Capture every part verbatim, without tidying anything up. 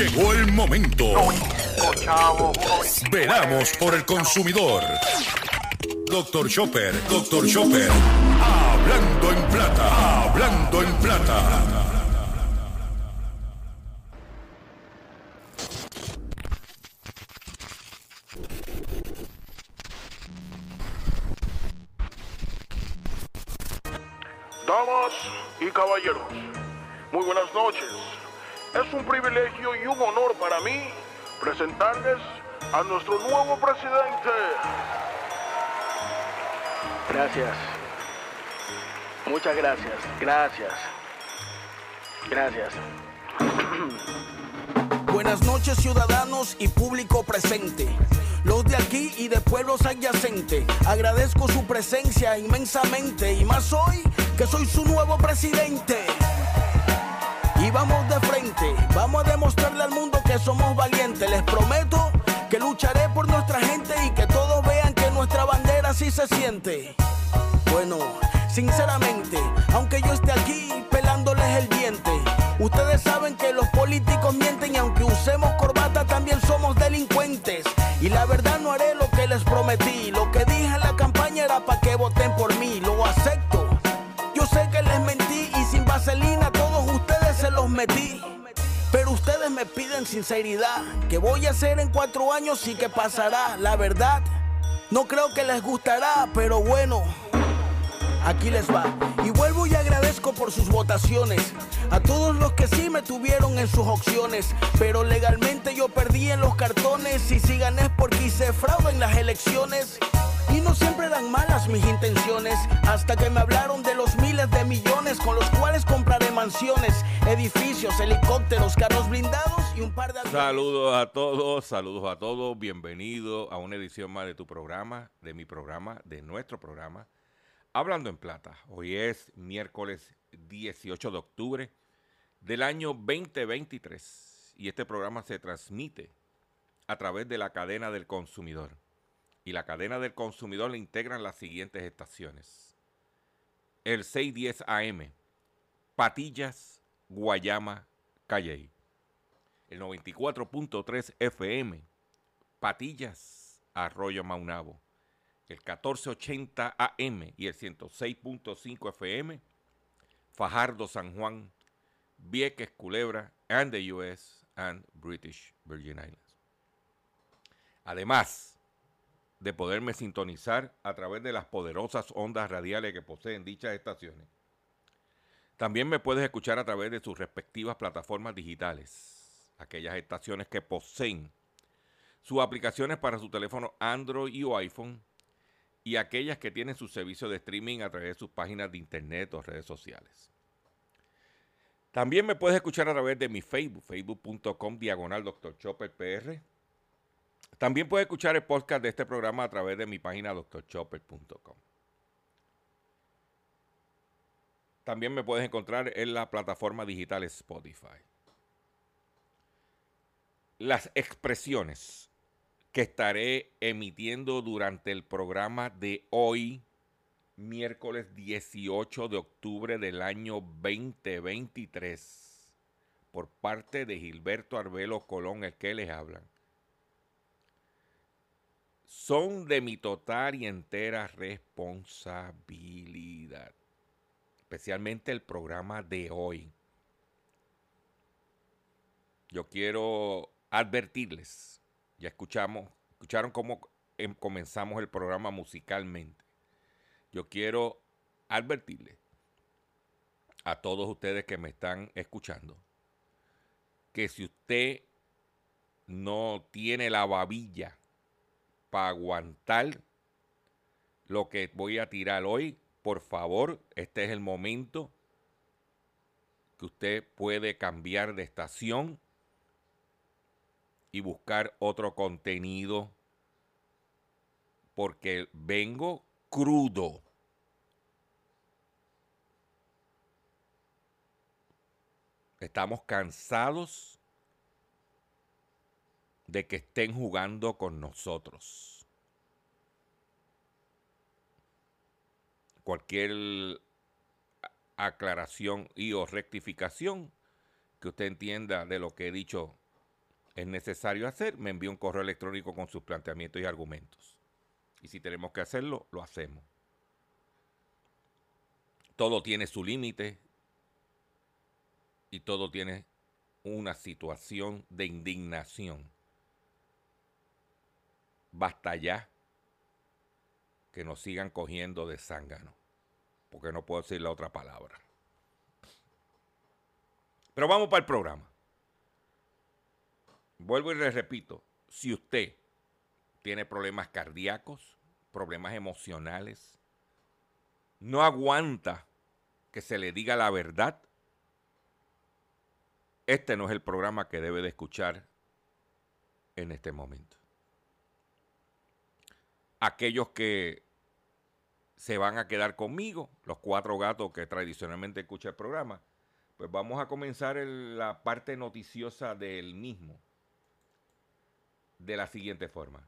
Llegó el momento. Velamos por el consumidor. Doctor Shoper, Doctor Shoper. Hablando en plata, hablando en plata. Damas y caballeros, muy buenas noches. Es un privilegio y un honor para mí presentarles a nuestro nuevo presidente. Gracias. Muchas gracias. Gracias. Gracias. Buenas noches, ciudadanos y público presente. Los de aquí y de pueblos adyacentes. Agradezco su presencia inmensamente y más hoy que soy su nuevo presidente. Y vamos de frente, vamos a demostrarle al mundo que somos valientes. Les prometo que lucharé por nuestra gente y que todos vean que nuestra bandera sí se siente. Bueno, sinceramente, aunque yo esté aquí pelándoles el diente, ustedes saben que los políticos mienten y aunque usemos corbata también somos delincuentes. Y la verdad no haré lo que les prometí, lo que dije en la campaña era para que voten por mí, lo acepto. Yo sé que les mentí y sin vaselina todos ustedes se los metí. Pero ustedes me piden sinceridad, ¿qué voy a hacer en cuatro años y qué pasará? La verdad, no creo que les gustará, pero bueno, aquí les va. Y vuelvo y agradezco por sus votaciones a todos los que sí me tuvieron en sus opciones. Pero legalmente yo perdí en los cartones y si gané es porque hice fraude en las elecciones. Y no siempre eran malas mis intenciones, hasta que me hablaron de los miles de millones con los cuales compraré mansiones, edificios, helicópteros, carros blindados y un par de... Saludos a todos, saludos a todos, bienvenidos a una edición más de tu programa, de mi programa, de nuestro programa Hablando en Plata. Hoy es miércoles dieciocho de octubre del año veinte veintitrés y este programa se transmite a través de la cadena del consumidor. Y la cadena del consumidor le integran las siguientes estaciones. El seiscientos diez A M, Patillas, Guayama, Calley. El noventa y cuatro punto tres F M, Patillas, Arroyo Maunabo. El mil cuatrocientos ochenta A M y el ciento seis punto cinco F M, Fajardo, San Juan, Vieques, Culebra, and the U S and British Virgin Islands. Además de poderme sintonizar a través de las poderosas ondas radiales que poseen dichas estaciones, también me puedes escuchar a través de sus respectivas plataformas digitales, aquellas estaciones que poseen sus aplicaciones para su teléfono Android y o iPhone, y aquellas que tienen su servicio de streaming a través de sus páginas de internet o redes sociales. También me puedes escuchar a través de mi Facebook, facebook.com diagonal Doctor Shoper P R. También puedes escuchar el podcast de este programa a través de mi página doctor shoper punto com. También me puedes encontrar en la plataforma digital Spotify. Las expresiones que estaré emitiendo durante el programa de hoy, miércoles dieciocho de octubre del año veinte veintitrés, por parte de Gilberto Arbelo Colón, el que les habla, son de mi total y entera responsabilidad, especialmente el programa de hoy. Yo quiero advertirles. Ya escuchamos, escucharon cómo em, comenzamos el programa musicalmente. Yo quiero advertirles a todos ustedes que me están escuchando que si usted no tiene la babilla para aguantar lo que voy a tirar hoy, por favor, este es el momento que usted puede cambiar de estación y buscar otro contenido, porque vengo crudo. Estamos cansados de que estén jugando con nosotros. Cualquier aclaración y o rectificación que usted entienda de lo que he dicho es necesario hacer, me envía un correo electrónico con sus planteamientos y argumentos. Y si tenemos que hacerlo, lo hacemos. Todo tiene su límite y todo tiene una situación de indignación. Basta ya que nos sigan cogiendo de zángano, porque no puedo decir la otra palabra. Pero vamos para el programa. Vuelvo y les repito, si usted tiene problemas cardíacos, problemas emocionales, no aguanta que se le diga la verdad, este no es el programa que debe de escuchar en este momento. Aquellos que se van a quedar conmigo, los cuatro gatos que tradicionalmente escucha el programa, pues vamos a comenzar el, la parte noticiosa del mismo de la siguiente forma.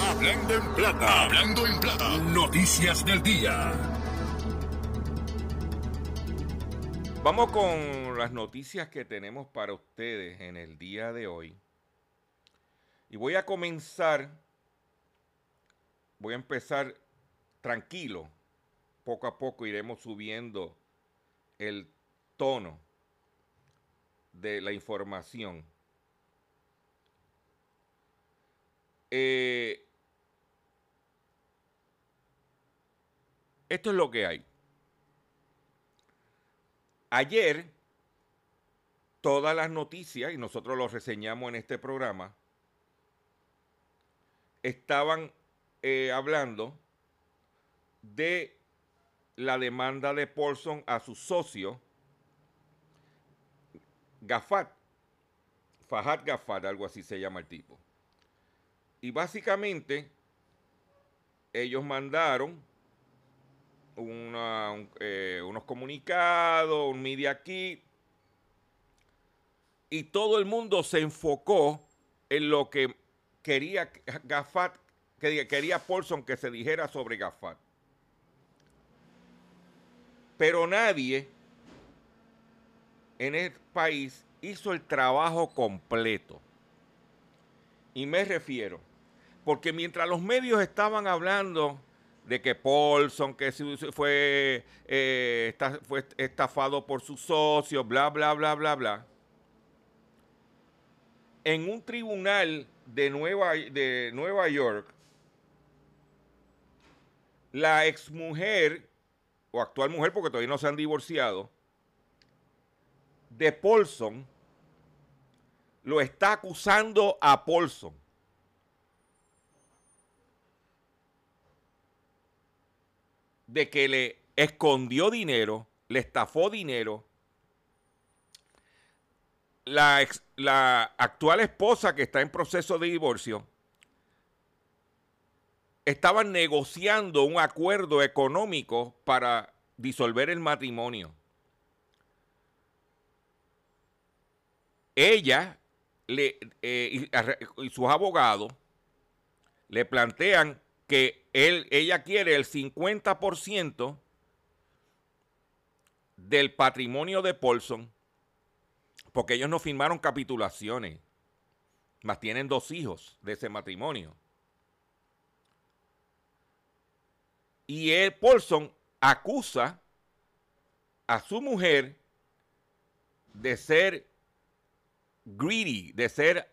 Hablando en Plata. Hablando en Plata. Noticias del día. Vamos con las noticias que tenemos para ustedes en el día de hoy. Y voy a comenzar, voy a empezar tranquilo. Poco a poco iremos subiendo el tono de la información. Eh, esto es lo que hay. Ayer, todas las noticias, y nosotros lo reseñamos en este programa, estaban eh, hablando de la demanda de Paulson a su socio, Ghaffar, Fahad Ghaffar, algo así se llama el tipo. Y básicamente, ellos mandaron una, un, eh, unos comunicados, un media kit, y todo el mundo se enfocó en lo que quería Ghaffar, que quería Paulson que se dijera sobre Ghaffar. Pero nadie en el país hizo el trabajo completo. Y me refiero, porque mientras los medios estaban hablando de que Paulson que fue, eh, fue estafado por sus socios, bla, bla, bla, bla, bla, en un tribunal de Nueva, de Nueva York, la exmujer, o actual mujer, porque todavía no se han divorciado, de Paulson, lo está acusando a Paulson. De que le escondió dinero, le estafó dinero. La, ex, la actual esposa que está en proceso de divorcio estaban negociando un acuerdo económico para disolver el matrimonio. Ella Le, eh, y, y sus abogados le plantean que él, ella quiere el cincuenta por ciento del patrimonio de Paulson porque ellos no firmaron capitulaciones, más tienen dos hijos de ese matrimonio. Y él, Paulson, acusa a su mujer de ser greedy, de ser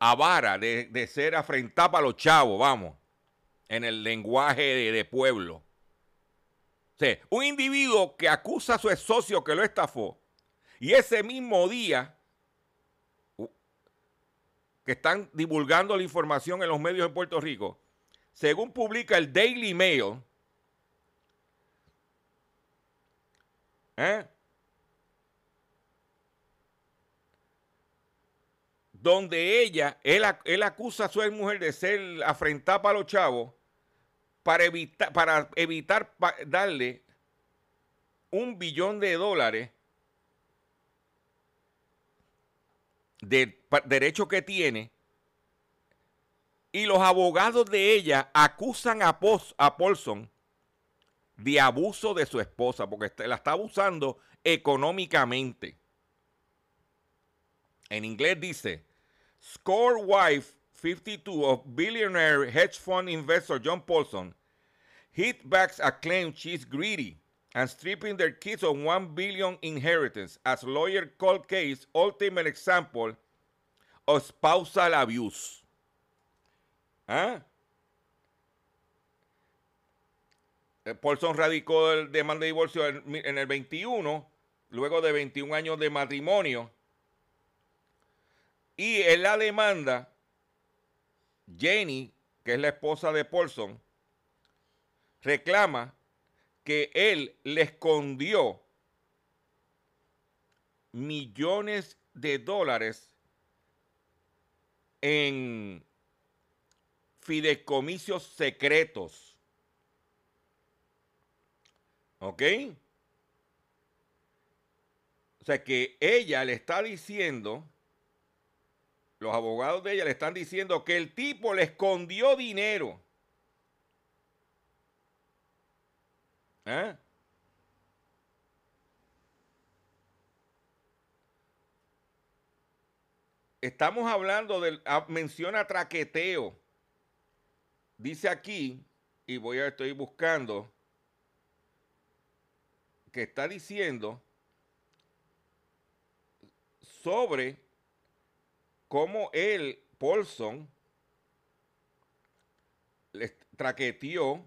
avara, de, de ser afrentada para los chavos, vamos, en el lenguaje de, de pueblo. O sea, un individuo que acusa a su ex socio que lo estafó y ese mismo día que están divulgando la información en los medios de Puerto Rico, según publica el Daily Mail, ¿eh? donde ella, él, él acusa a su mujer de ser afrentada para los chavos para evitar, para evitar pa darle un billón de dólares de derecho que tiene, y los abogados de ella acusan a, Pos, a Paulson de abuso de su esposa, porque la está abusando económicamente. En inglés dice, Score Wife fifty-two of billionaire hedge fund investor John Paulson hit backs a claim she's greedy and stripping their kids of one billion dollars inheritance as lawyer cold case ultimate example of spousal abuse. ¿Ah? Paulson radicó el demanda de divorcio en el veintiuno, luego de veintiún años de matrimonio. Y en la demanda, Jenny, que es la esposa de Paulson, reclama que él le escondió millones de dólares en fideicomisos secretos. ¿Ok? O sea que ella le está diciendo, los abogados de ella le están diciendo que el tipo le escondió dinero. ¿Eh? Estamos hablando del, menciona traqueteo. Dice aquí, y voy a, estoy buscando, que está diciendo sobre cómo él, Paulson, le traqueteó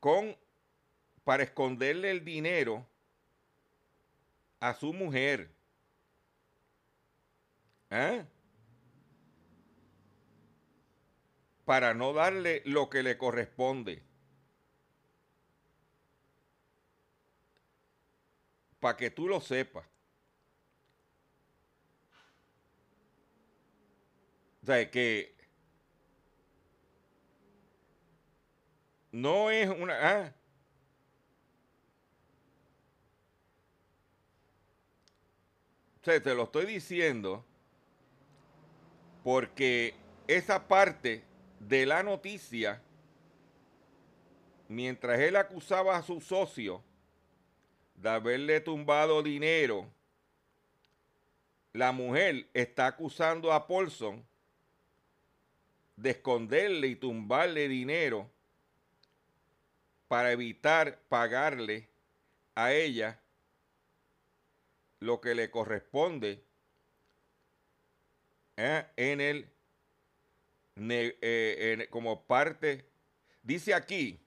con, para esconderle el dinero a su mujer. ¿Eh? Para no darle lo que le corresponde. Para que tú lo sepas. O sea, que no es una... Ah. O sea, te lo estoy diciendo porque esa parte de la noticia, mientras él acusaba a su socio de haberle tumbado dinero, la mujer está acusando a Paulson de esconderle y tumbarle dinero para evitar pagarle a ella lo que le corresponde eh, en el eh, en, como parte, dice aquí,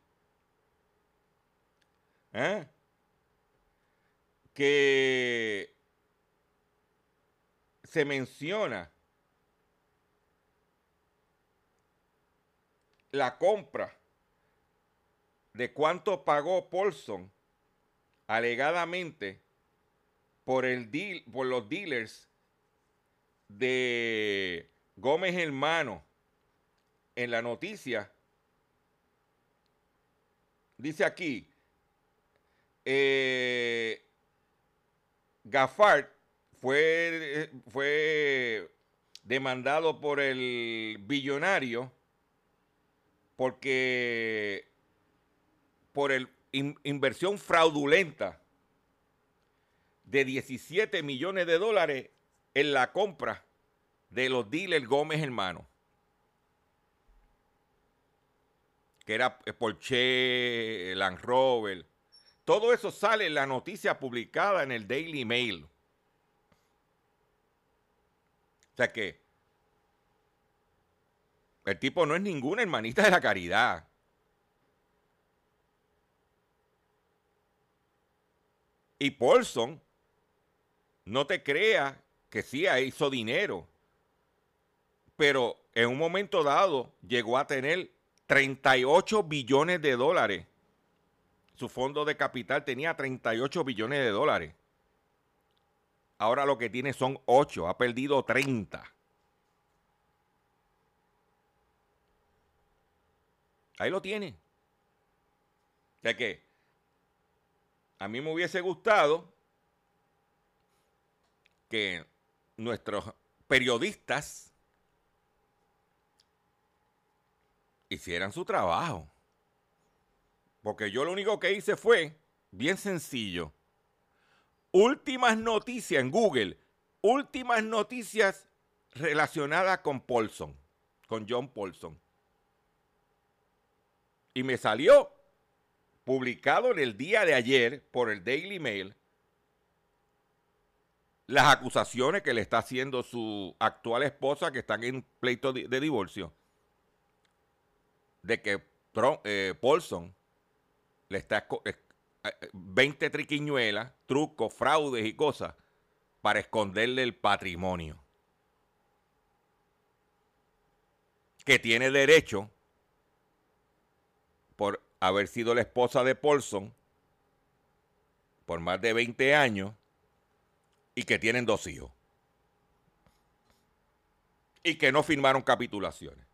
¿eh? que se menciona la compra de cuánto pagó Paulson alegadamente por, el deal, por los dealers de Gómez Hermano. En la noticia dice aquí, eh, Ghaffar fue, fue demandado por el billonario porque por el in, inversión fraudulenta de diecisiete millones de dólares en la compra de los dealers Gómez Hermano, que era Porsche, Land Rover. Todo eso sale en la noticia publicada en el Daily Mail. O sea que el tipo no es ninguna hermanita de la caridad. Y Paulson, no te creas que sí hizo dinero, pero en un momento dado llegó a tener treinta y ocho billones de dólares. Su fondo de capital tenía treinta y ocho billones de dólares. Ahora lo que tiene son ocho. Ha perdido treinta. Ahí lo tiene. ¿De qué? A mí me hubiese gustado que nuestros periodistas hicieran su trabajo. Porque yo lo único que hice fue bien sencillo. Últimas noticias en Google. Últimas noticias relacionadas con Paulson, con John Paulson. Y me salió, publicado en el día de ayer por el Daily Mail, las acusaciones que le está haciendo su actual esposa, que están en pleito de divorcio, de que Trump, eh, Paulson le está veinte triquiñuelas, trucos, fraudes y cosas para esconderle el patrimonio, que tiene derecho por haber sido la esposa de Paulson por más de veinte años y que tienen dos hijos y que no firmaron capitulaciones.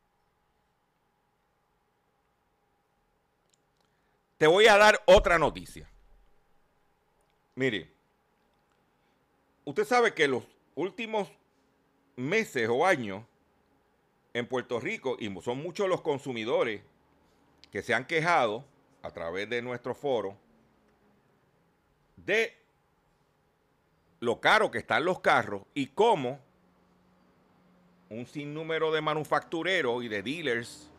Te voy a dar otra noticia. Mire, usted sabe que los últimos meses o años en Puerto Rico, y son muchos los consumidores que se han quejado a través de nuestro foro de lo caro que están los carros y cómo un sinnúmero de manufactureros y de dealers,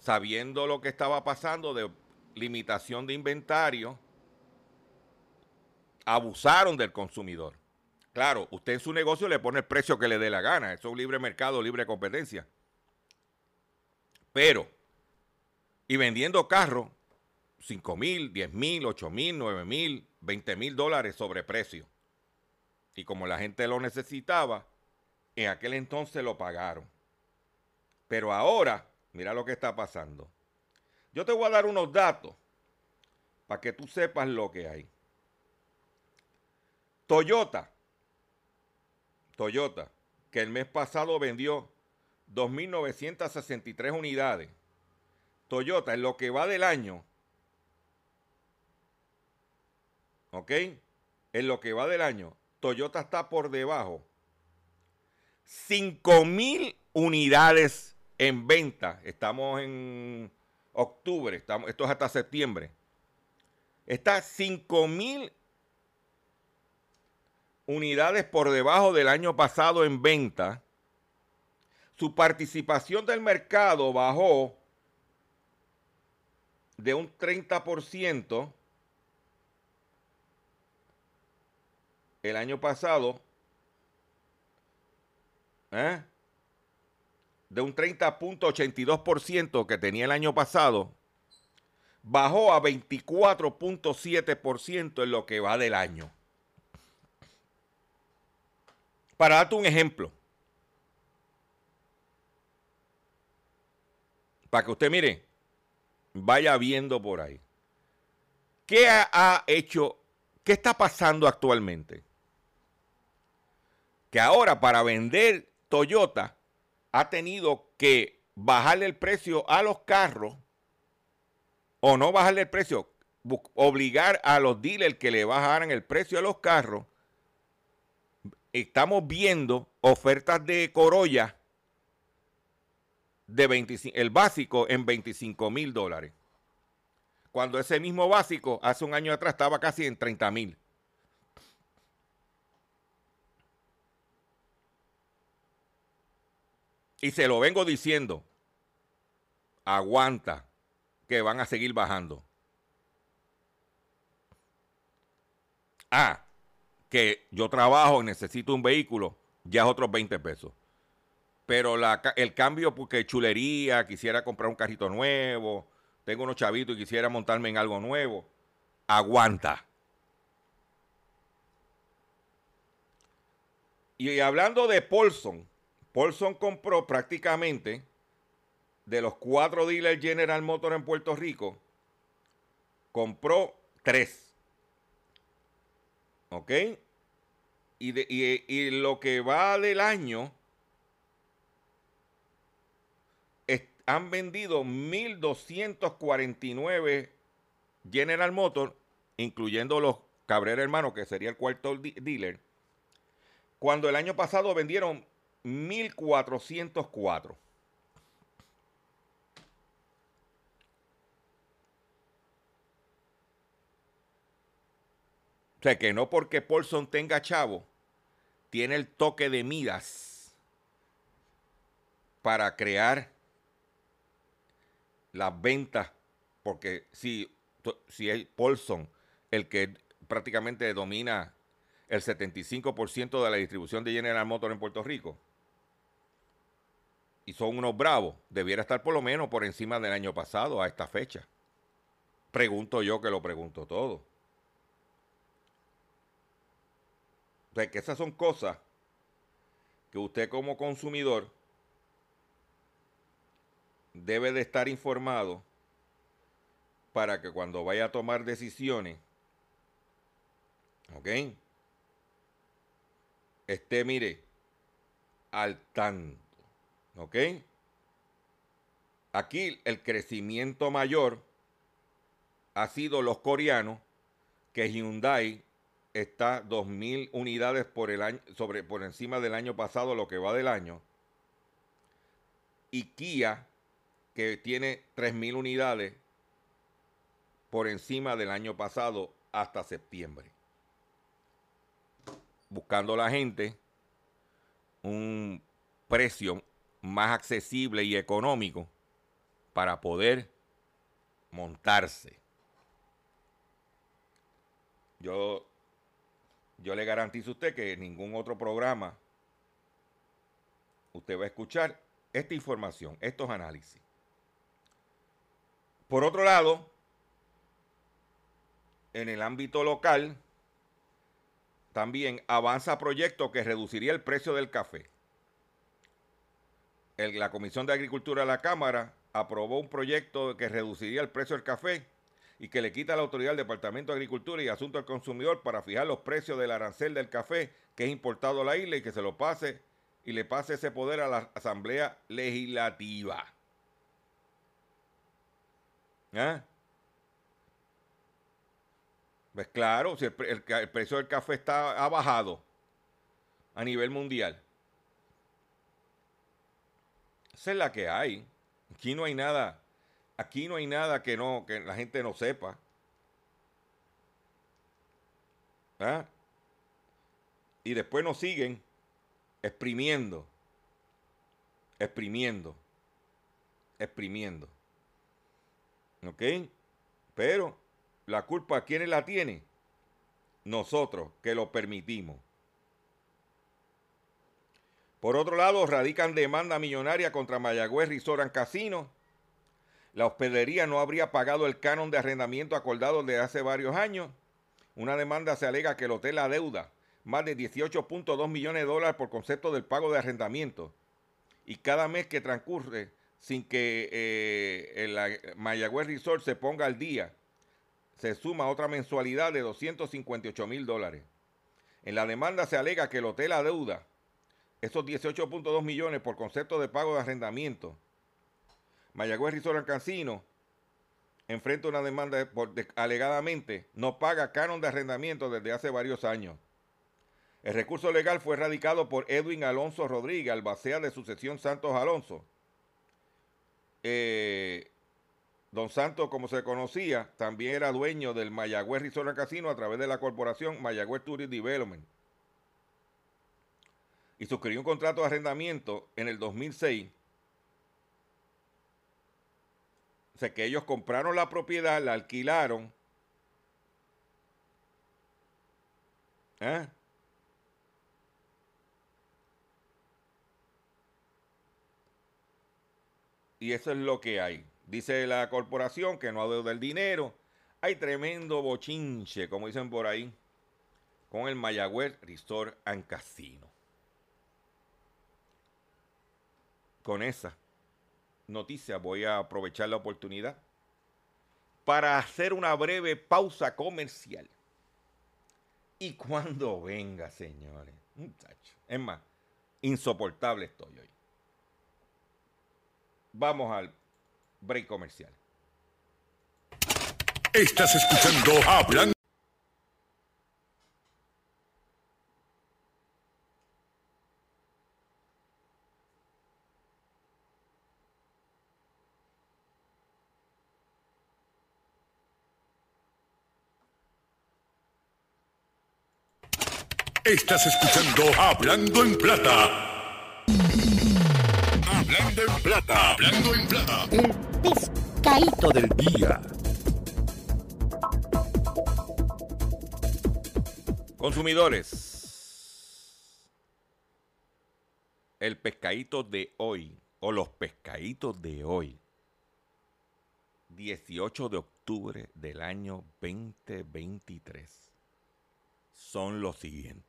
sabiendo lo que estaba pasando de limitación de inventario, abusaron del consumidor. Claro, usted en su negocio le pone el precio que le dé la gana. Eso es un libre mercado, libre competencia. Pero, y vendiendo carros, cinco mil, diez mil, ocho mil, nueve mil, veinte mil dólares sobre precio. Y como la gente lo necesitaba, en aquel entonces lo pagaron. Pero ahora, mira lo que está pasando. Yo te voy a dar unos datos para que tú sepas lo que hay. Toyota, Toyota, que el mes pasado vendió dos mil novecientas sesenta y tres unidades. Toyota, en lo que va del año, ¿ok? En lo que va del año, Toyota está por debajo. cinco mil unidades en venta. Estamos en octubre, estamos, esto es hasta septiembre. Está cinco mil unidades por debajo del año pasado en venta. Su participación del mercado bajó de un treinta por ciento el año pasado, ¿eh? de un treinta punto ochenta y dos por ciento que tenía el año pasado, bajó a veinticuatro punto siete por ciento en lo que va del año. Para darte un ejemplo, para que usted mire, vaya viendo por ahí. ¿Qué ha hecho? ¿Qué está pasando actualmente? Que ahora para vender Toyota ha tenido que bajarle el precio a los carros, o no bajarle el precio, obligar a los dealers que le bajaran el precio a los carros. Estamos viendo ofertas de Corolla, de veinticinco, el básico en veinticinco mil dólares. Cuando ese mismo básico hace un año atrás estaba casi en treinta mil. Y se lo vengo diciendo, aguanta, que van a seguir bajando. Ah, que yo trabajo y necesito un vehículo, ya es otros veinte pesos. Pero la, el cambio, porque chulería, quisiera comprar un carrito nuevo, tengo unos chavitos y quisiera montarme en algo nuevo, aguanta. Y hablando de Paulson, Paulson compró prácticamente de los cuatro dealers General Motors en Puerto Rico, compró tres. ¿Ok? Y, de, y, y lo que va del año, han vendido mil doscientos cuarenta y nueve General Motors, incluyendo los Cabrera Hermano, que sería el cuarto dealer, cuando el año pasado vendieron mil cuatrocientos cuatro. sea, que no porque Paulson tenga chavo, tiene el toque de Midas para crear las ventas, porque si, si es Paulson el que prácticamente domina el setenta y cinco por ciento de la distribución de General Motors en Puerto Rico, y son unos bravos, debiera estar por lo menos por encima del año pasado a esta fecha. Pregunto yo, que lo pregunto todo. O sea, que esas son cosas que usted como consumidor debe de estar informado para que cuando vaya a tomar decisiones, ¿ok?, esté, mire, al tanto. ¿Ok? Aquí el crecimiento mayor ha sido los coreanos, que Hyundai está dos mil unidades por, el año, sobre, por encima del año pasado, lo que va del año. Y Kia, que tiene tres mil unidades por encima del año pasado hasta septiembre. Buscando la gente un precio más accesible y económico para poder montarse. Yo, yo le garantizo a usted que en ningún otro programa usted va a escuchar esta información, estos análisis. Por otro lado, en el ámbito local, también avanza proyecto que reduciría el precio del café. El, la Comisión de Agricultura de la Cámara aprobó un proyecto que reduciría el precio del café y que le quita a la autoridad del Departamento de Agricultura y Asuntos del Consumidor para fijar los precios del arancel del café que es importado a la isla, y que se lo pase y le pase ese poder a la Asamblea Legislativa. ¿Ah? Pues claro, si el, el, el precio del café está, ha bajado a nivel mundial. Esa es la que hay. Aquí no hay nada, aquí no hay nada que, no, que la gente no sepa. ¿Ah? Y después nos siguen exprimiendo, exprimiendo, exprimiendo. ¿Ok? Pero la culpa, ¿quiénes la tienen? Nosotros, que lo permitimos. Por otro lado, radican demanda millonaria contra Mayagüez Resort and Casino. La hospedería no habría pagado el canon de arrendamiento acordado desde hace varios años. Una demanda se alega que el hotel adeuda más de dieciocho punto dos millones de dólares por concepto del pago de arrendamiento. Y cada mes que transcurre sin que eh, el Mayagüez Resort se ponga al día, se suma otra mensualidad de doscientos cincuenta y ocho mil dólares. En la demanda se alega que el hotel adeuda esos dieciocho punto dos millones por concepto de pago de arrendamiento. Mayagüez Resort and Casino enfrenta una demanda por de, alegadamente no paga canon de arrendamiento desde hace varios años. El recurso legal fue radicado por Edwin Alonso Rodríguez, albacea de sucesión Santos Alonso. Eh, don Santos, como se conocía, también era dueño del Mayagüez Resort and Casino a través de la corporación Mayagüez Tourism Development, y suscribió un contrato de arrendamiento en el dos mil seis. O sea, que ellos compraron la propiedad, la alquilaron. ¿Eh? Y eso es lo que hay. Dice la corporación que no adeuda el dinero. Hay tremendo bochinche, como dicen por ahí, con el Mayagüez Resort and Casino. Con esa noticia voy a aprovechar la oportunidad para hacer una breve pausa comercial. Y cuando venga, señores, muchachos, es más, insoportable estoy hoy. Vamos al break comercial. Estás escuchando Hablando. Estás escuchando Hablando en Plata. Hablando en Plata. Hablando en Plata. El pescadito del día. Consumidores, el pescadito de hoy, o los pescaditos de hoy, dieciocho de octubre del año veinte veintitrés, son los siguientes.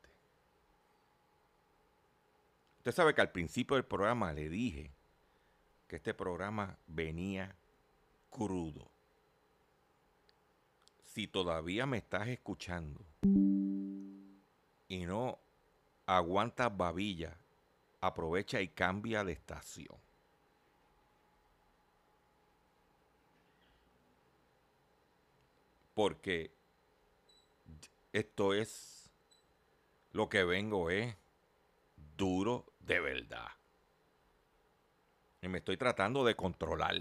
Usted sabe que al principio del programa le dije que este programa venía crudo. Si todavía me estás escuchando y no aguantas babilla, aprovecha y cambia de estación. Porque esto es lo que vengo, es duro de verdad. Y me estoy tratando de controlar.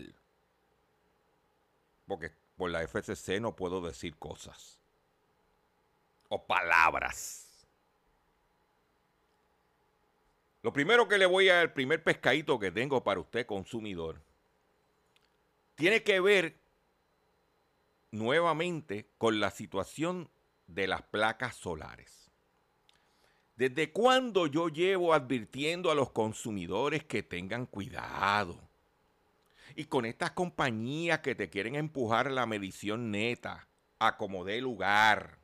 Porque por la F C C no puedo decir cosas o palabras. Lo primero que le voy a... El primer pescadito que tengo para usted, consumidor, tiene que ver nuevamente con la situación de las placas solares. ¿Desde cuándo yo llevo advirtiendo a los consumidores que tengan cuidado? Y con estas compañías que te quieren empujar la medición neta a como dé lugar,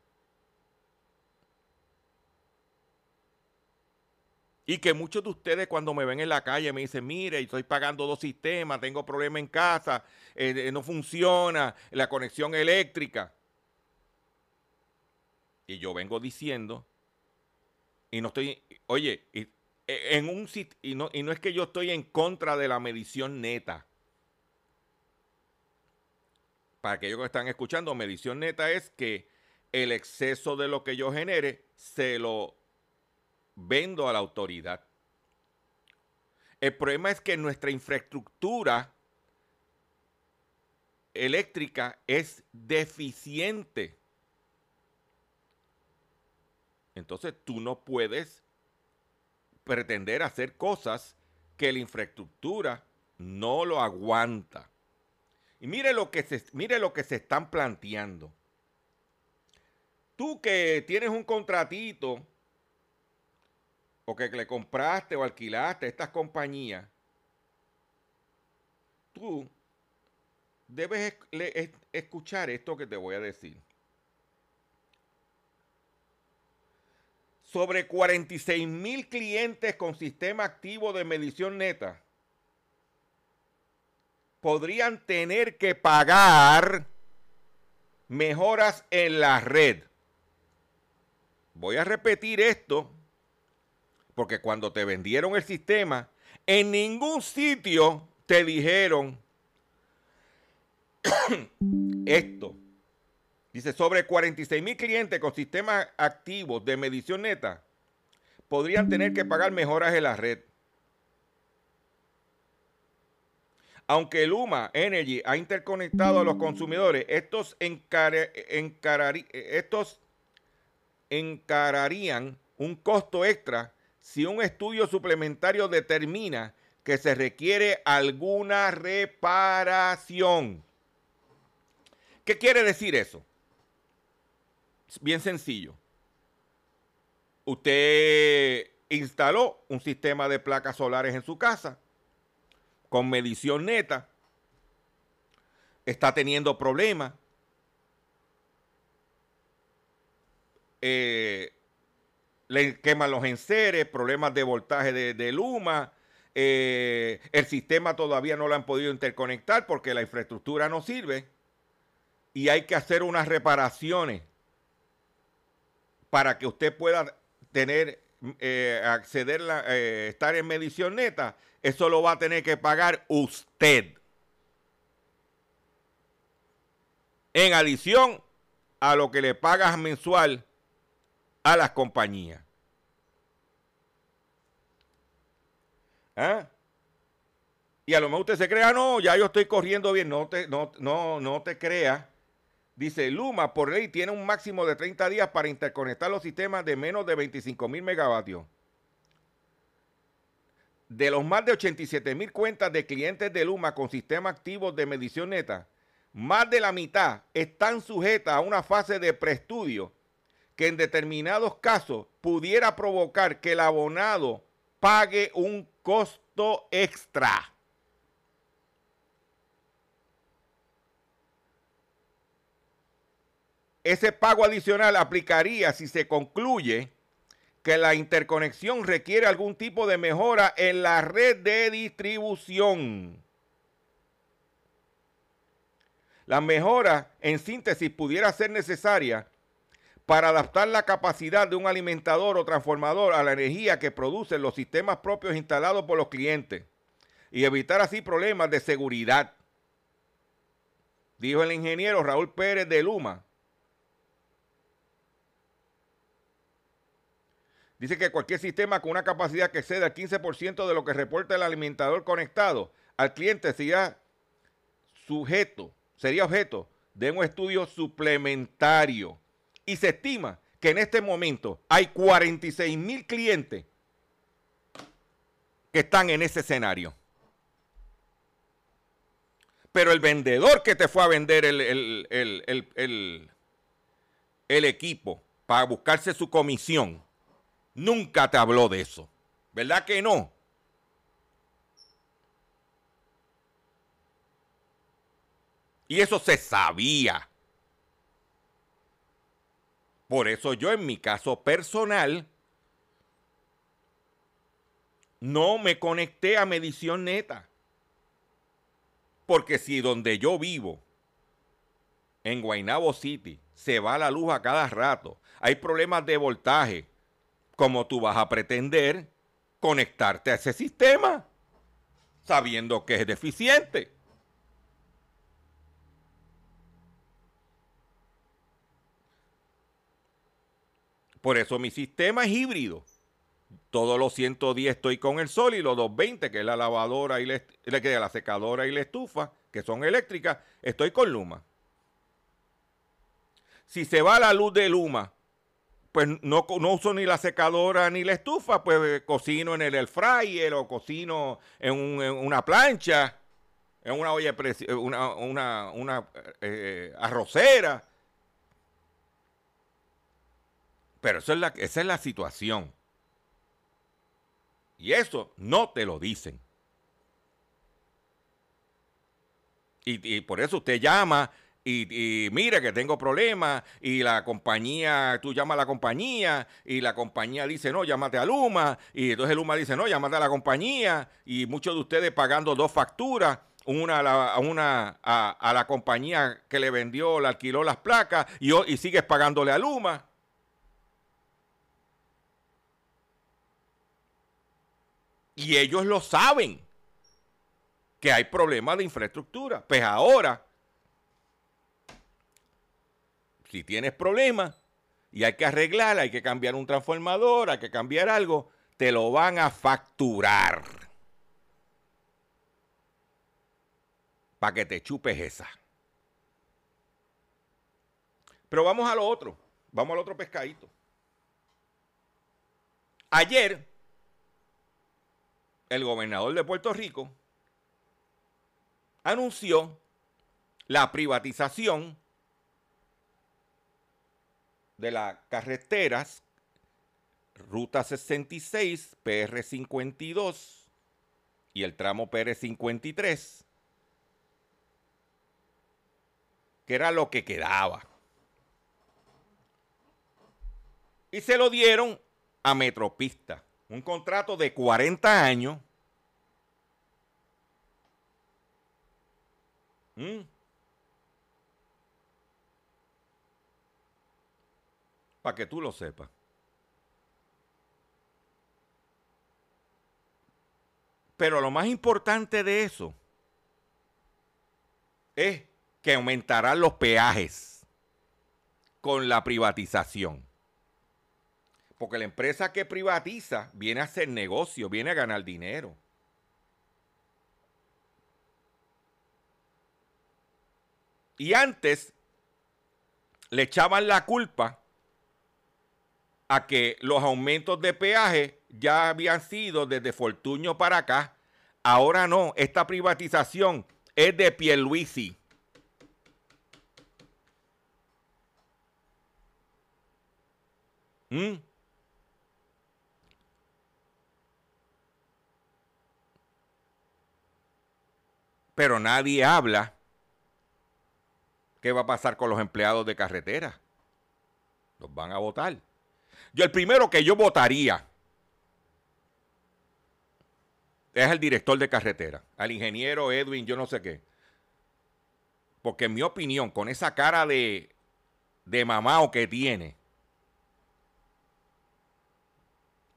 y que muchos de ustedes cuando me ven en la calle me dicen, mire, estoy pagando dos sistemas, tengo problemas en casa, eh, no funciona la conexión eléctrica. Y yo vengo diciendo, y no estoy, oye, y, en un, y, no, y no es que yo estoy en contra de la medición neta. Para aquellos que están escuchando, medición neta es que el exceso de lo que yo genere se lo vendo a la autoridad. El problema es que nuestra infraestructura eléctrica es deficiente. Entonces tú no puedes pretender hacer cosas que la infraestructura no lo aguanta. Y mire lo que se, mire lo que se están planteando. Tú que tienes un contratito o que le compraste o alquilaste a estas compañías, tú debes escuchar esto que te voy a decir. Sobre cuarenta y seis mil clientes con sistema activo de medición neta podrían tener que pagar mejoras en la red. Voy a repetir esto, porque cuando te vendieron el sistema, en ningún sitio te dijeron esto. Dice, sobre cuarenta y seis mil clientes con sistemas activos de medición neta podrían tener que pagar mejoras en la red. Aunque Luma Energy ha interconectado a los consumidores, estos, encare, encarari, estos encararían un costo extra si un estudio suplementario determina que se requiere alguna reparación. ¿Qué quiere decir eso? Bien sencillo. Usted instaló un sistema de placas solares en su casa con medición neta. Está teniendo problemas. Eh... Le queman los enseres, problemas de voltaje de, de Luma, eh, el sistema todavía no lo han podido interconectar porque la infraestructura no sirve y hay que hacer unas reparaciones para que usted pueda tener, eh, acceder, la, eh, estar en medición neta. Eso lo va a tener que pagar usted. En adición a lo que le pagas mensual a las compañías. ¿Eh? Y a lo mejor usted se crea, no, ya yo estoy corriendo bien. No te, no, no, no te creas Dice, Luma, por ley, tiene un máximo de treinta días para interconectar los sistemas de menos de veinticinco mil megavatios. De los más de ochenta y siete mil cuentas de clientes de Luma con sistemas activos de medición neta, más de la mitad están sujetas a una fase de preestudio que en determinados casos pudiera provocar que el abonado pague un costo extra. Ese pago adicional aplicaría si se concluye que la interconexión requiere algún tipo de mejora en la red de distribución. La mejora, en síntesis, pudiera ser necesaria para adaptar la capacidad de un alimentador o transformador a la energía que producen los sistemas propios instalados por los clientes y evitar así problemas de seguridad, dijo el ingeniero Raúl Pérez de Luma. Dice que cualquier sistema con una capacidad que exceda el quince por ciento de lo que reporta el alimentador conectado al cliente sería sujeto, sería objeto de un estudio suplementario. Y se estima que en este momento hay cuarenta y seis mil clientes que están en ese escenario. Pero el vendedor que te fue a vender el, el, el, el, el, el equipo para buscarse su comisión nunca te habló de eso. ¿Verdad que no? Y eso se sabía. Por eso yo, en mi caso personal, no me conecté a medición neta. Porque si donde yo vivo, en Guaynabo City, se va la luz a cada rato, hay problemas de voltaje, ¿cómo tú vas a pretender conectarte a ese sistema sabiendo que es deficiente? Por eso mi sistema es híbrido. Todos los ciento diez estoy con el sol y los dos veinte, que es la lavadora y la, la secadora y la estufa, que son eléctricas, estoy con Luma. Si se va la luz de Luma, pues no, no uso ni la secadora ni la estufa, pues cocino en el air fryer o cocino en, un, en una plancha, en una olla, una, una, una eh, arrocera. Pero eso es la, esa es la situación. Y eso no te lo dicen. Y, y por eso usted llama... Y, y mira que tengo problemas y la compañía, tú llamas a la compañía y la compañía dice no, llámate a Luma, y entonces Luma dice no, llámate a la compañía, y muchos de ustedes pagando dos facturas, una a la, una, a, a la compañía que le vendió, le alquiló las placas, y, y sigues pagándole a Luma. Y ellos lo saben, que hay problemas de infraestructura. Pues ahora, si tienes problemas y hay que arreglar, hay que cambiar un transformador, hay que cambiar algo, te lo van a facturar para que te chupes esa. Pero vamos a lo otro, vamos al otro pescadito. Ayer, el gobernador de Puerto Rico anunció la privatización de las carreteras Ruta sesenta y seis, P R cincuenta y dos y el tramo P R cincuenta y tres, que era lo que quedaba. Y se lo dieron a Metropista, un contrato de cuarenta años. ¿Mm? Para que tú lo sepas. Pero lo más importante de eso es que aumentarán los peajes con la privatización. Porque la empresa que privatiza viene a hacer negocio, viene a ganar dinero. Y antes le echaban la culpa a que los aumentos de peaje ya habían sido desde Fortuño para acá. Ahora no, esta privatización es de Pierluisi. ¿Mm? Pero nadie habla qué va a pasar con los empleados de carretera. Los van a votar. Yo el primero que yo votaría es el director de carretera, al ingeniero Edwin, yo no sé qué. Porque en mi opinión, con esa cara de, de mamao que tiene,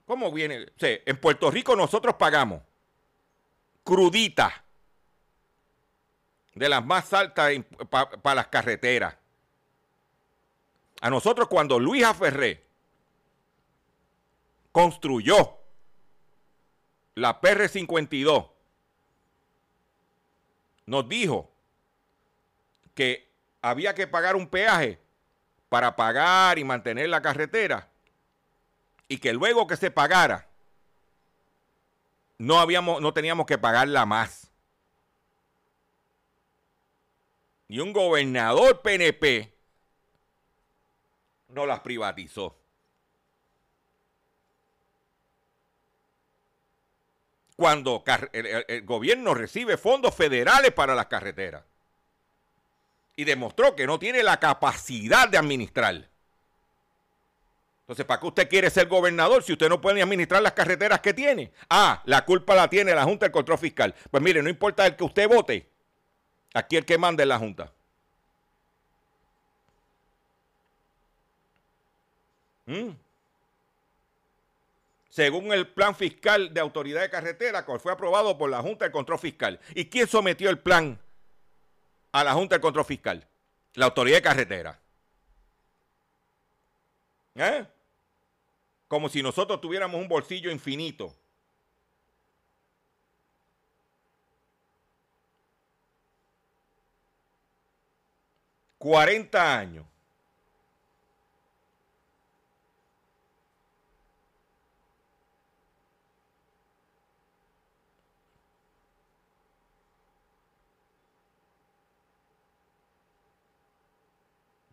¿cómo viene? O sea, en Puerto Rico nosotros pagamos cruditas de las más altas para pa las carreteras. A nosotros cuando Luis Aferré construyó la P R cincuenta y dos, nos dijo que había que pagar un peaje para pagar y mantener la carretera y que luego que se pagara no, habíamos, no teníamos que pagarla más. Y un gobernador P N P no las privatizó. Cuando el, el gobierno recibe fondos federales para las carreteras y demostró que no tiene la capacidad de administrar. Entonces, ¿para qué usted quiere ser gobernador si usted no puede administrar las carreteras que tiene? Ah, la culpa la tiene la Junta de Control Fiscal. Pues mire, no importa el que usted vote, aquí el que manda es la Junta. ¿Mm? Según el plan fiscal de Autoridad de Carretera, que fue aprobado por la Junta de Control Fiscal. ¿Y quién sometió el plan a la Junta de Control Fiscal? La Autoridad de Carretera. ¿Eh? Como si nosotros tuviéramos un bolsillo infinito. cuarenta años.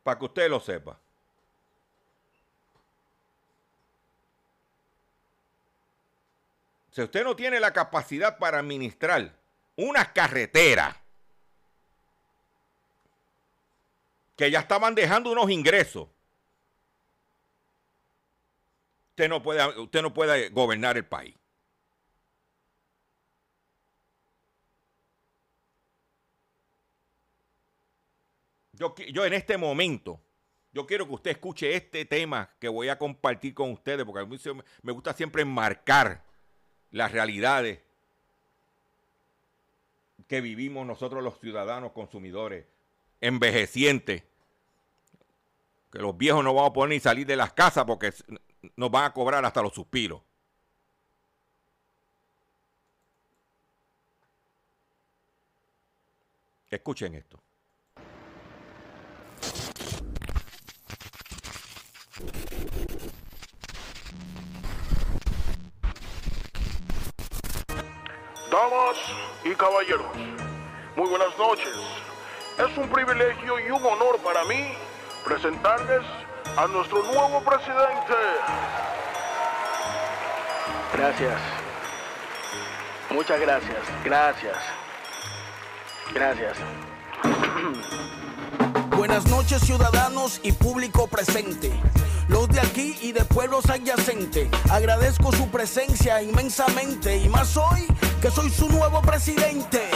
Para que usted lo sepa. Si usted no tiene la capacidad para administrar una carretera que ya estaban dejando unos ingresos, usted no puede, usted no puede gobernar el país. Yo, yo en este momento, yo quiero que usted escuche este tema que voy a compartir con ustedes, porque a mí me gusta siempre enmarcar las realidades que vivimos nosotros los ciudadanos consumidores, envejecientes, que los viejos no vamos a poder ni salir de las casas porque nos van a cobrar hasta los suspiros. Escuchen esto. Damas y caballeros, muy buenas noches. Es un privilegio y un honor para mí presentarles a nuestro nuevo presidente. Gracias. Muchas gracias. Gracias. Gracias. Buenas noches, ciudadanos y público presente. Los de aquí y de pueblos adyacentes, agradezco su presencia inmensamente y más hoy que soy su nuevo presidente.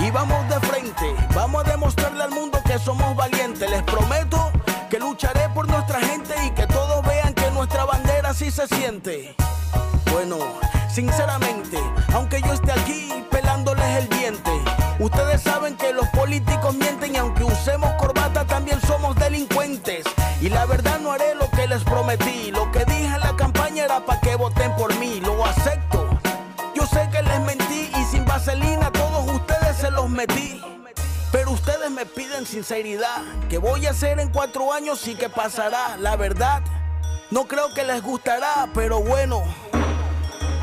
Y vamos de frente, vamos a demostrarle al mundo que somos valientes. Les prometo que lucharé por nuestra gente y que todos vean que nuestra bandera sí se siente. Bueno, sinceramente, aunque yo esté aquí pelándoles el diente, ustedes saben que los políticos mienten y aunque usemos corbata también somos delincuentes. Y la verdad no haré lo que les prometí, lo que dije en la campaña era para que voten por mí, lo acepto. Yo sé que les mentí y sin vaselina todos ustedes se los metí, pero ustedes ustedes me piden sinceridad. ¿Qué voy a hacer en cuatro años y qué pasará? La verdad, no creo que les gustará, pero bueno,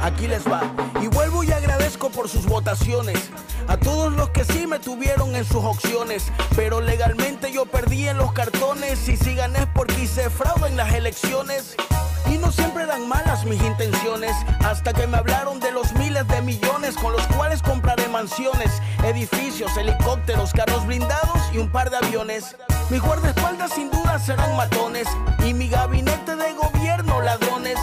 aquí les va. Y vuelvo y agradezco por sus votaciones a todos los que sí me tuvieron en sus opciones, pero legalmente yo perdí en los cartones, y si gané es porque hice fraude en las elecciones. Y no siempre eran malas mis intenciones, hasta que me hablaron de los miles de millones con los cuales compraré mansiones, edificios, helicópteros, carros blindados y un par de aviones. Mis guardaespaldas sin duda serán matones, y mi gabinete de gobierno ladrones,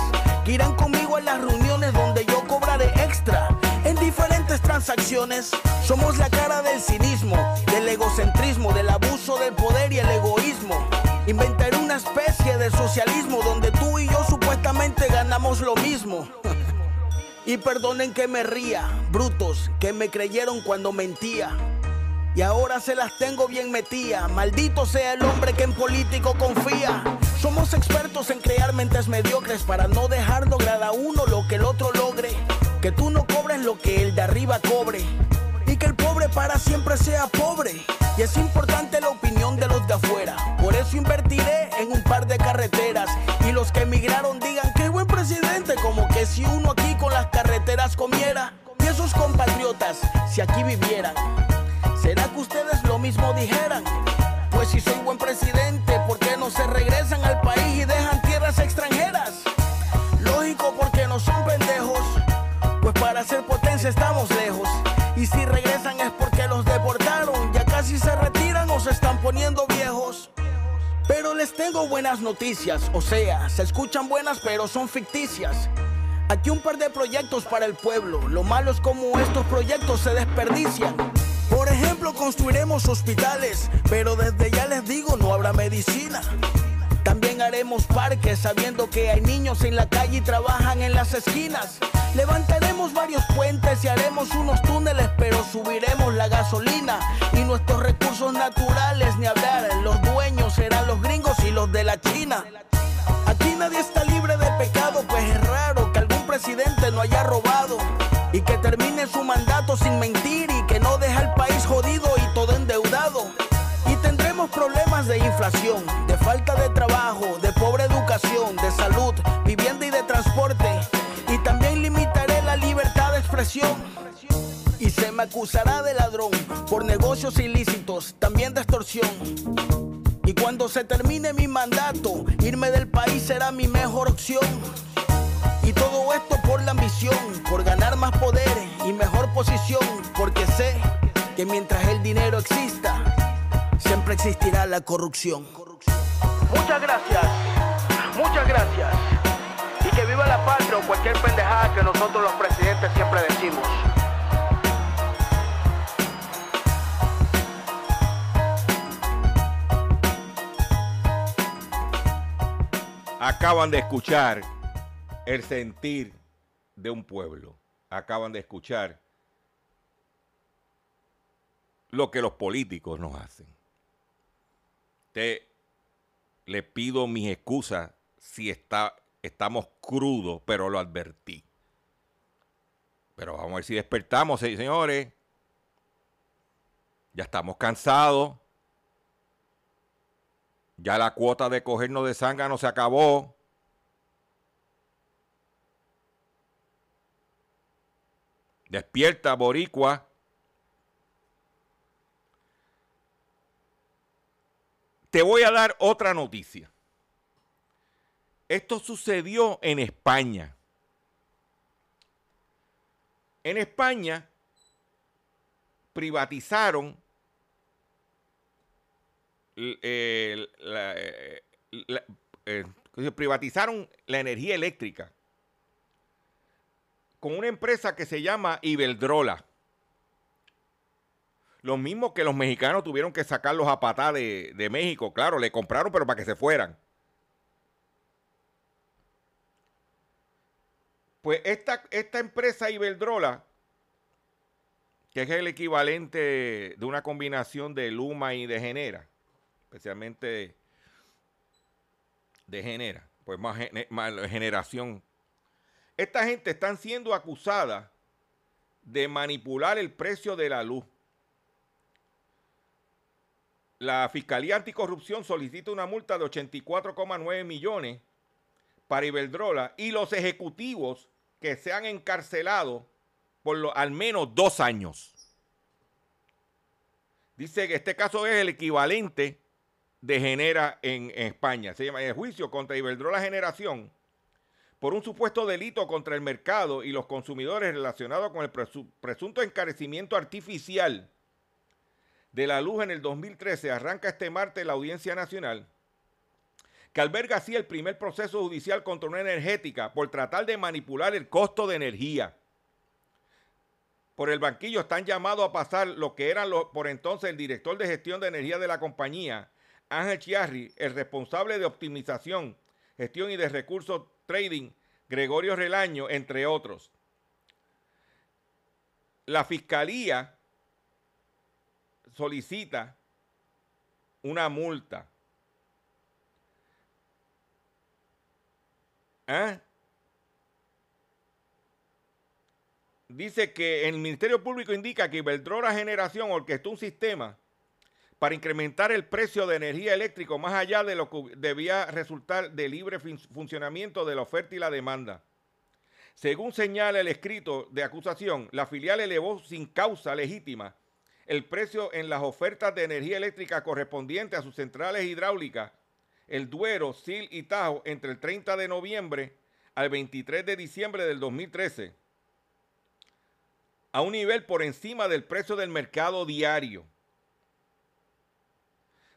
que irán conmigo a las reuniones donde yo cobraré extra en diferentes transacciones. Somos la cara del cinismo, del egocentrismo, del abuso del poder y el egoísmo. Inventaré una especie de socialismo donde tú y yo supuestamente ganamos lo mismo. Y perdonen que me ría, brutos que me creyeron cuando mentía, y ahora se las tengo bien metía. Maldito sea el hombre que en político confía. Somos expertos en crear mentes mediocres para no dejar lograr a uno lo que el otro logre, que tú no cobres lo que el de arriba cobre, y que el pobre para siempre sea pobre. Y es importante la opinión de los de afuera, por eso invertiré en un par de carreteras, y los que emigraron digan qué buen presidente, como que si uno aquí con las carreteras comiera. Y esos compatriotas, si aquí vivieran, ¿será que ustedes lo mismo dijeran? Pues si soy buen presidente, ¿por qué no se regresan al país y dejan tierras extranjeras? Lógico, porque no son pendejos, pues para ser potencia estamos lejos. Y si regresan es porque los deportaron, ya casi se retiran o se están poniendo viejos. Pero les tengo buenas noticias, o sea, se escuchan buenas pero son ficticias. Aquí un par de proyectos para el pueblo, lo malo es como estos proyectos se desperdician. Por ejemplo, construiremos hospitales, pero desde ya les digo, no habrá medicina. También haremos parques sabiendo que hay niños en la calle y trabajan en las esquinas. Levantaremos varios puentes y haremos unos túneles, pero subiremos la gasolina. Y nuestros recursos naturales, ni hablar, los dueños serán los gringos y los de la China. Aquí nadie está libre de pecado, pues es raro que algún presidente no haya robado, y que termine su mandato sin mentir, y que no deja el país jodido y todo endeudado. Y tendremos problemas de inflación, de falta de trabajo, de pobre educación, de salud, vivienda y de transporte. Y también limitaré la libertad de expresión, y se me acusará de ladrón por negocios ilícitos, también de extorsión. Y cuando se termine mi mandato, irme del país será mi mejor opción. Y todo esto por la ambición, por ganar más poder y mejor posición, porque sé que mientras el dinero exista, siempre existirá la corrupción. Muchas gracias, muchas gracias. Y que viva la patria o cualquier pendejada que nosotros los presidentes siempre decimos. Acaban de escuchar el sentir de un pueblo. Acaban de escuchar lo que los políticos nos hacen. Te le pido mis excusas si está, estamos crudos, pero lo advertí. Pero vamos a ver si despertamos, ¿eh, señores? Ya estamos cansados. Ya la cuota de cogernos de zángano se acabó. Despierta, boricua. Te voy a dar otra noticia. Esto sucedió en España. En España privatizaron eh, la, la, eh, privatizaron la energía eléctrica con una empresa que se llama Iberdrola. Lo mismo que los mexicanos tuvieron que sacarlos a patá de, de México. Claro, le compraron, pero para que se fueran. Pues esta, esta empresa Iberdrola, que es el equivalente de una combinación de Luma y de Genera, especialmente de Genera, pues más, más generación. Esta gente están siendo acusada de manipular el precio de la luz. la Fiscalía Anticorrupción solicita una multa de ochenta y cuatro coma nueve millones para Iberdrola y los ejecutivos que se han encarcelado por lo, al menos dos años. Dice que este caso es el equivalente de Genera en, en España. Se llama el juicio contra Iberdrola Generación por un supuesto delito contra el mercado y los consumidores relacionado con el presunto encarecimiento artificial de la luz en el dos mil trece. Arranca este martes la Audiencia Nacional, que alberga así el primer proceso judicial contra una energética por tratar de manipular el costo de energía. Por el banquillo están llamados a pasar lo que eran los, por entonces el director de gestión de energía de la compañía, Ángel Chiarri, el responsable de optimización, gestión y de recursos trading, Gregorio Relaño, entre otros. La Fiscalía solicita una multa. ¿Eh? Dice que el Ministerio Público indica que Iberdrola Generación orquestó un sistema para incrementar el precio de energía eléctrica más allá de lo que debía resultar de libre funcionamiento de la oferta y la demanda. Según señala el escrito de acusación, la filial elevó sin causa legítima el precio en las ofertas de energía eléctrica correspondientes a sus centrales hidráulicas El Duero, Sil y Tajo, entre el treinta de noviembre al veintitrés de diciembre del dos mil trece, a un nivel por encima del precio del mercado diario.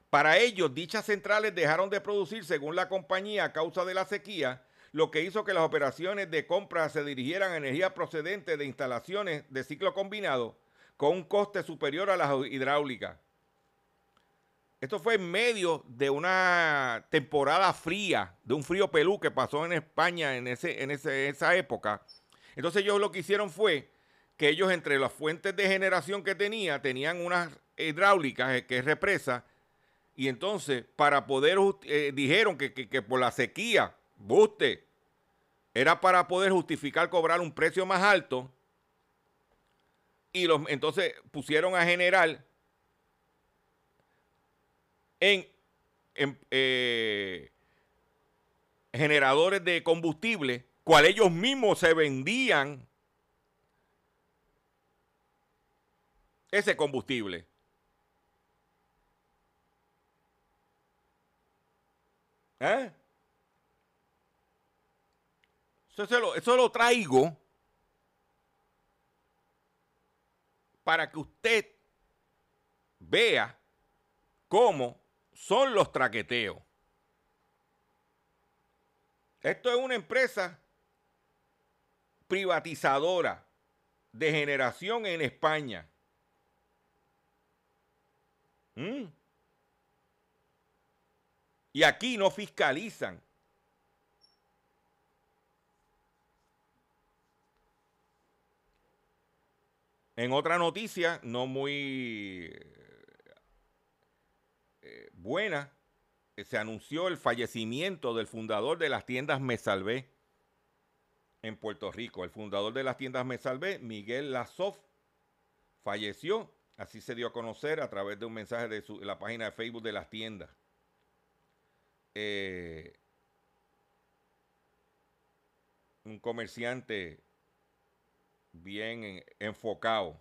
Para ello, dichas centrales dejaron de producir, según la compañía, a causa de la sequía, lo que hizo que las operaciones de compra se dirigieran a energía procedente de instalaciones de ciclo combinado con un coste superior a las hidráulicas. Esto fue en medio de una temporada fría, de un frío pelú que pasó en España en, ese, en ese, esa época. Entonces ellos lo que hicieron fue que ellos, entre las fuentes de generación que tenía, tenían unas hidráulicas, que es represa, y entonces para poder, eh, dijeron que, que, que por la sequía, buste, era para poder justificar cobrar un precio más alto, y los, entonces pusieron a generar en, en eh, generadores de combustible, cual ellos mismos se vendían ese combustible. ¿Eh? Eso, eso, lo, eso lo traigo para que usted vea cómo son los traqueteos. Esto es una empresa privatizadora de generación en España. ¿Mm? Y aquí no fiscalizan. En otra noticia, no muy buena, se anunció el fallecimiento del fundador de las tiendas Me Salvé en Puerto Rico. El fundador de las tiendas Me Salvé, Miguel Lazo, falleció. Así se dio a conocer a través de un mensaje de su, la página de Facebook de las tiendas. Eh, un comerciante bien enfocado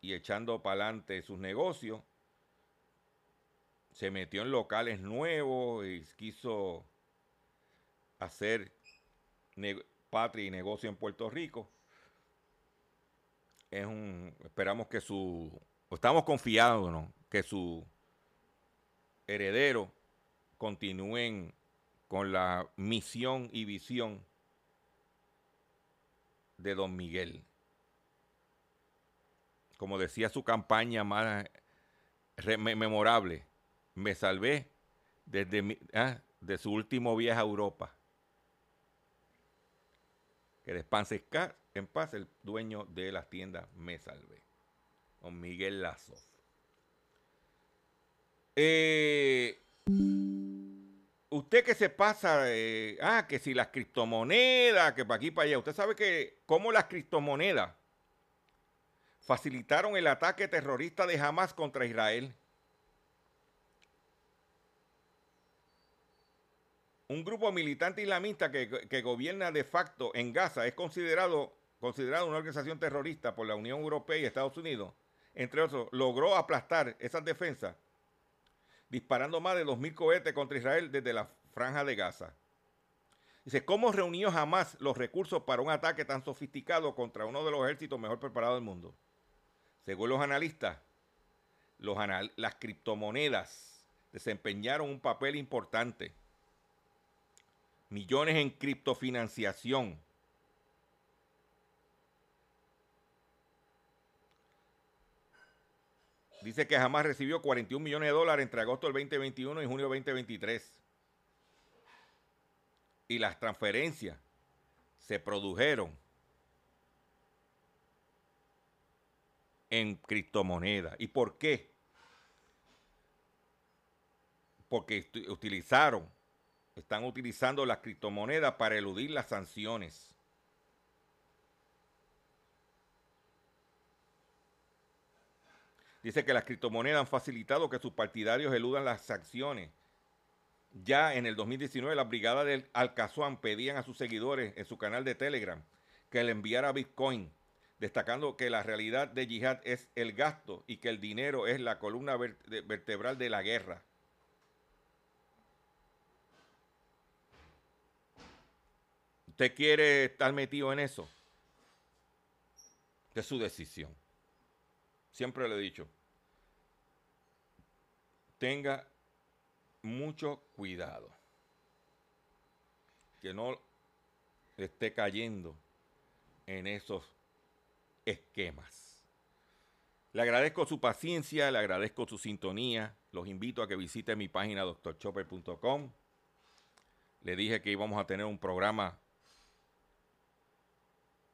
y echando para adelante sus negocios. Se metió en locales nuevos y quiso hacer patria y negocio en Puerto Rico. Es un, esperamos que su, estamos confiados, ¿no?, que su heredero continúen con la misión y visión de don Miguel. Como decía su campaña más memorable, me salvé desde mi, ¿eh? de su último viaje a Europa. Que descanse en paz el dueño de las tiendas Me Salvé, don Miguel Lazo. Eh, usted que se pasa, eh, ah, que si las criptomonedas, que para aquí para allá, usted sabe que como las criptomonedas facilitaron el ataque terrorista de Hamas contra Israel. Un grupo militante islamista que, que gobierna de facto en Gaza es considerado, considerado una organización terrorista por la Unión Europea y Estados Unidos. Entre otros, logró aplastar esas defensas, disparando más de dos mil cohetes contra Israel desde la franja de Gaza. Dice, ¿cómo reunió Hamas los recursos para un ataque tan sofisticado contra uno de los ejércitos mejor preparados del mundo? Según los analistas, los anal- las criptomonedas desempeñaron un papel importante. Millones en criptofinanciación. Dice que Hamas recibió cuarenta y un millones de dólares entre agosto del veinte veintiuno y junio del veinte veintitrés. Y las transferencias se produjeron en criptomonedas. ¿Y por qué? Porque utilizaron, están utilizando las criptomonedas para eludir las sanciones. Dice que las criptomonedas han facilitado que sus partidarios eludan las sanciones. Ya en el dos mil diecinueve, las brigadas del Al-Qassam pedían a sus seguidores en su canal de Telegram que le enviara Bitcoin, destacando que la realidad de Yihad es el gasto y que el dinero es la columna vertebral de la guerra. ¿Usted quiere estar metido en eso? Es su decisión. Siempre le he dicho, tenga mucho cuidado, que no esté cayendo en esos esquemas. Le agradezco su paciencia, le agradezco su sintonía. Los invito a que visiten mi página doctor shoper punto com. Le dije que íbamos a tener un programa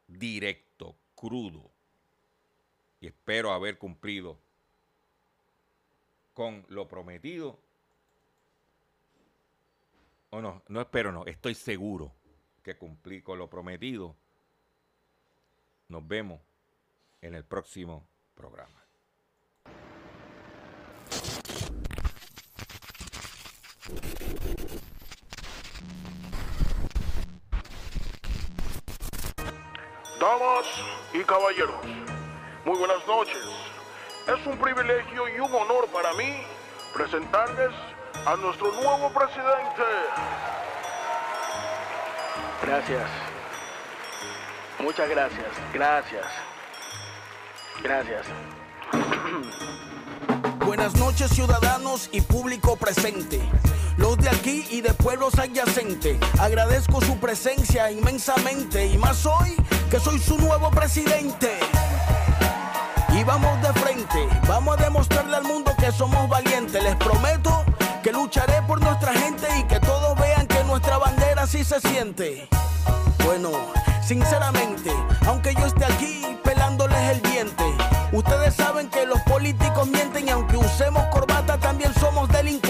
directo, crudo, y espero haber cumplido con lo prometido. O no, no espero, no. Estoy seguro que cumplí con lo prometido. Nos vemos en el próximo programa. Damas y caballeros, muy buenas noches. Es un privilegio y un honor para mí presentarles a nuestro nuevo presidente. Gracias. Muchas gracias. Gracias. Gracias. Buenas noches, ciudadanos y público presente. Los de aquí y de pueblos adyacentes, agradezco su presencia inmensamente, y más hoy que soy su nuevo presidente. Y vamos de frente, vamos a demostrarle al mundo que somos valientes. Les prometo que lucharé por nuestra gente y que todos vean que nuestra bandera sí se siente. Bueno, sinceramente, aunque yo esté aquí pelándoles el diente, ustedes saben que los políticos mienten, y aunque usemos corbata también somos delincuentes.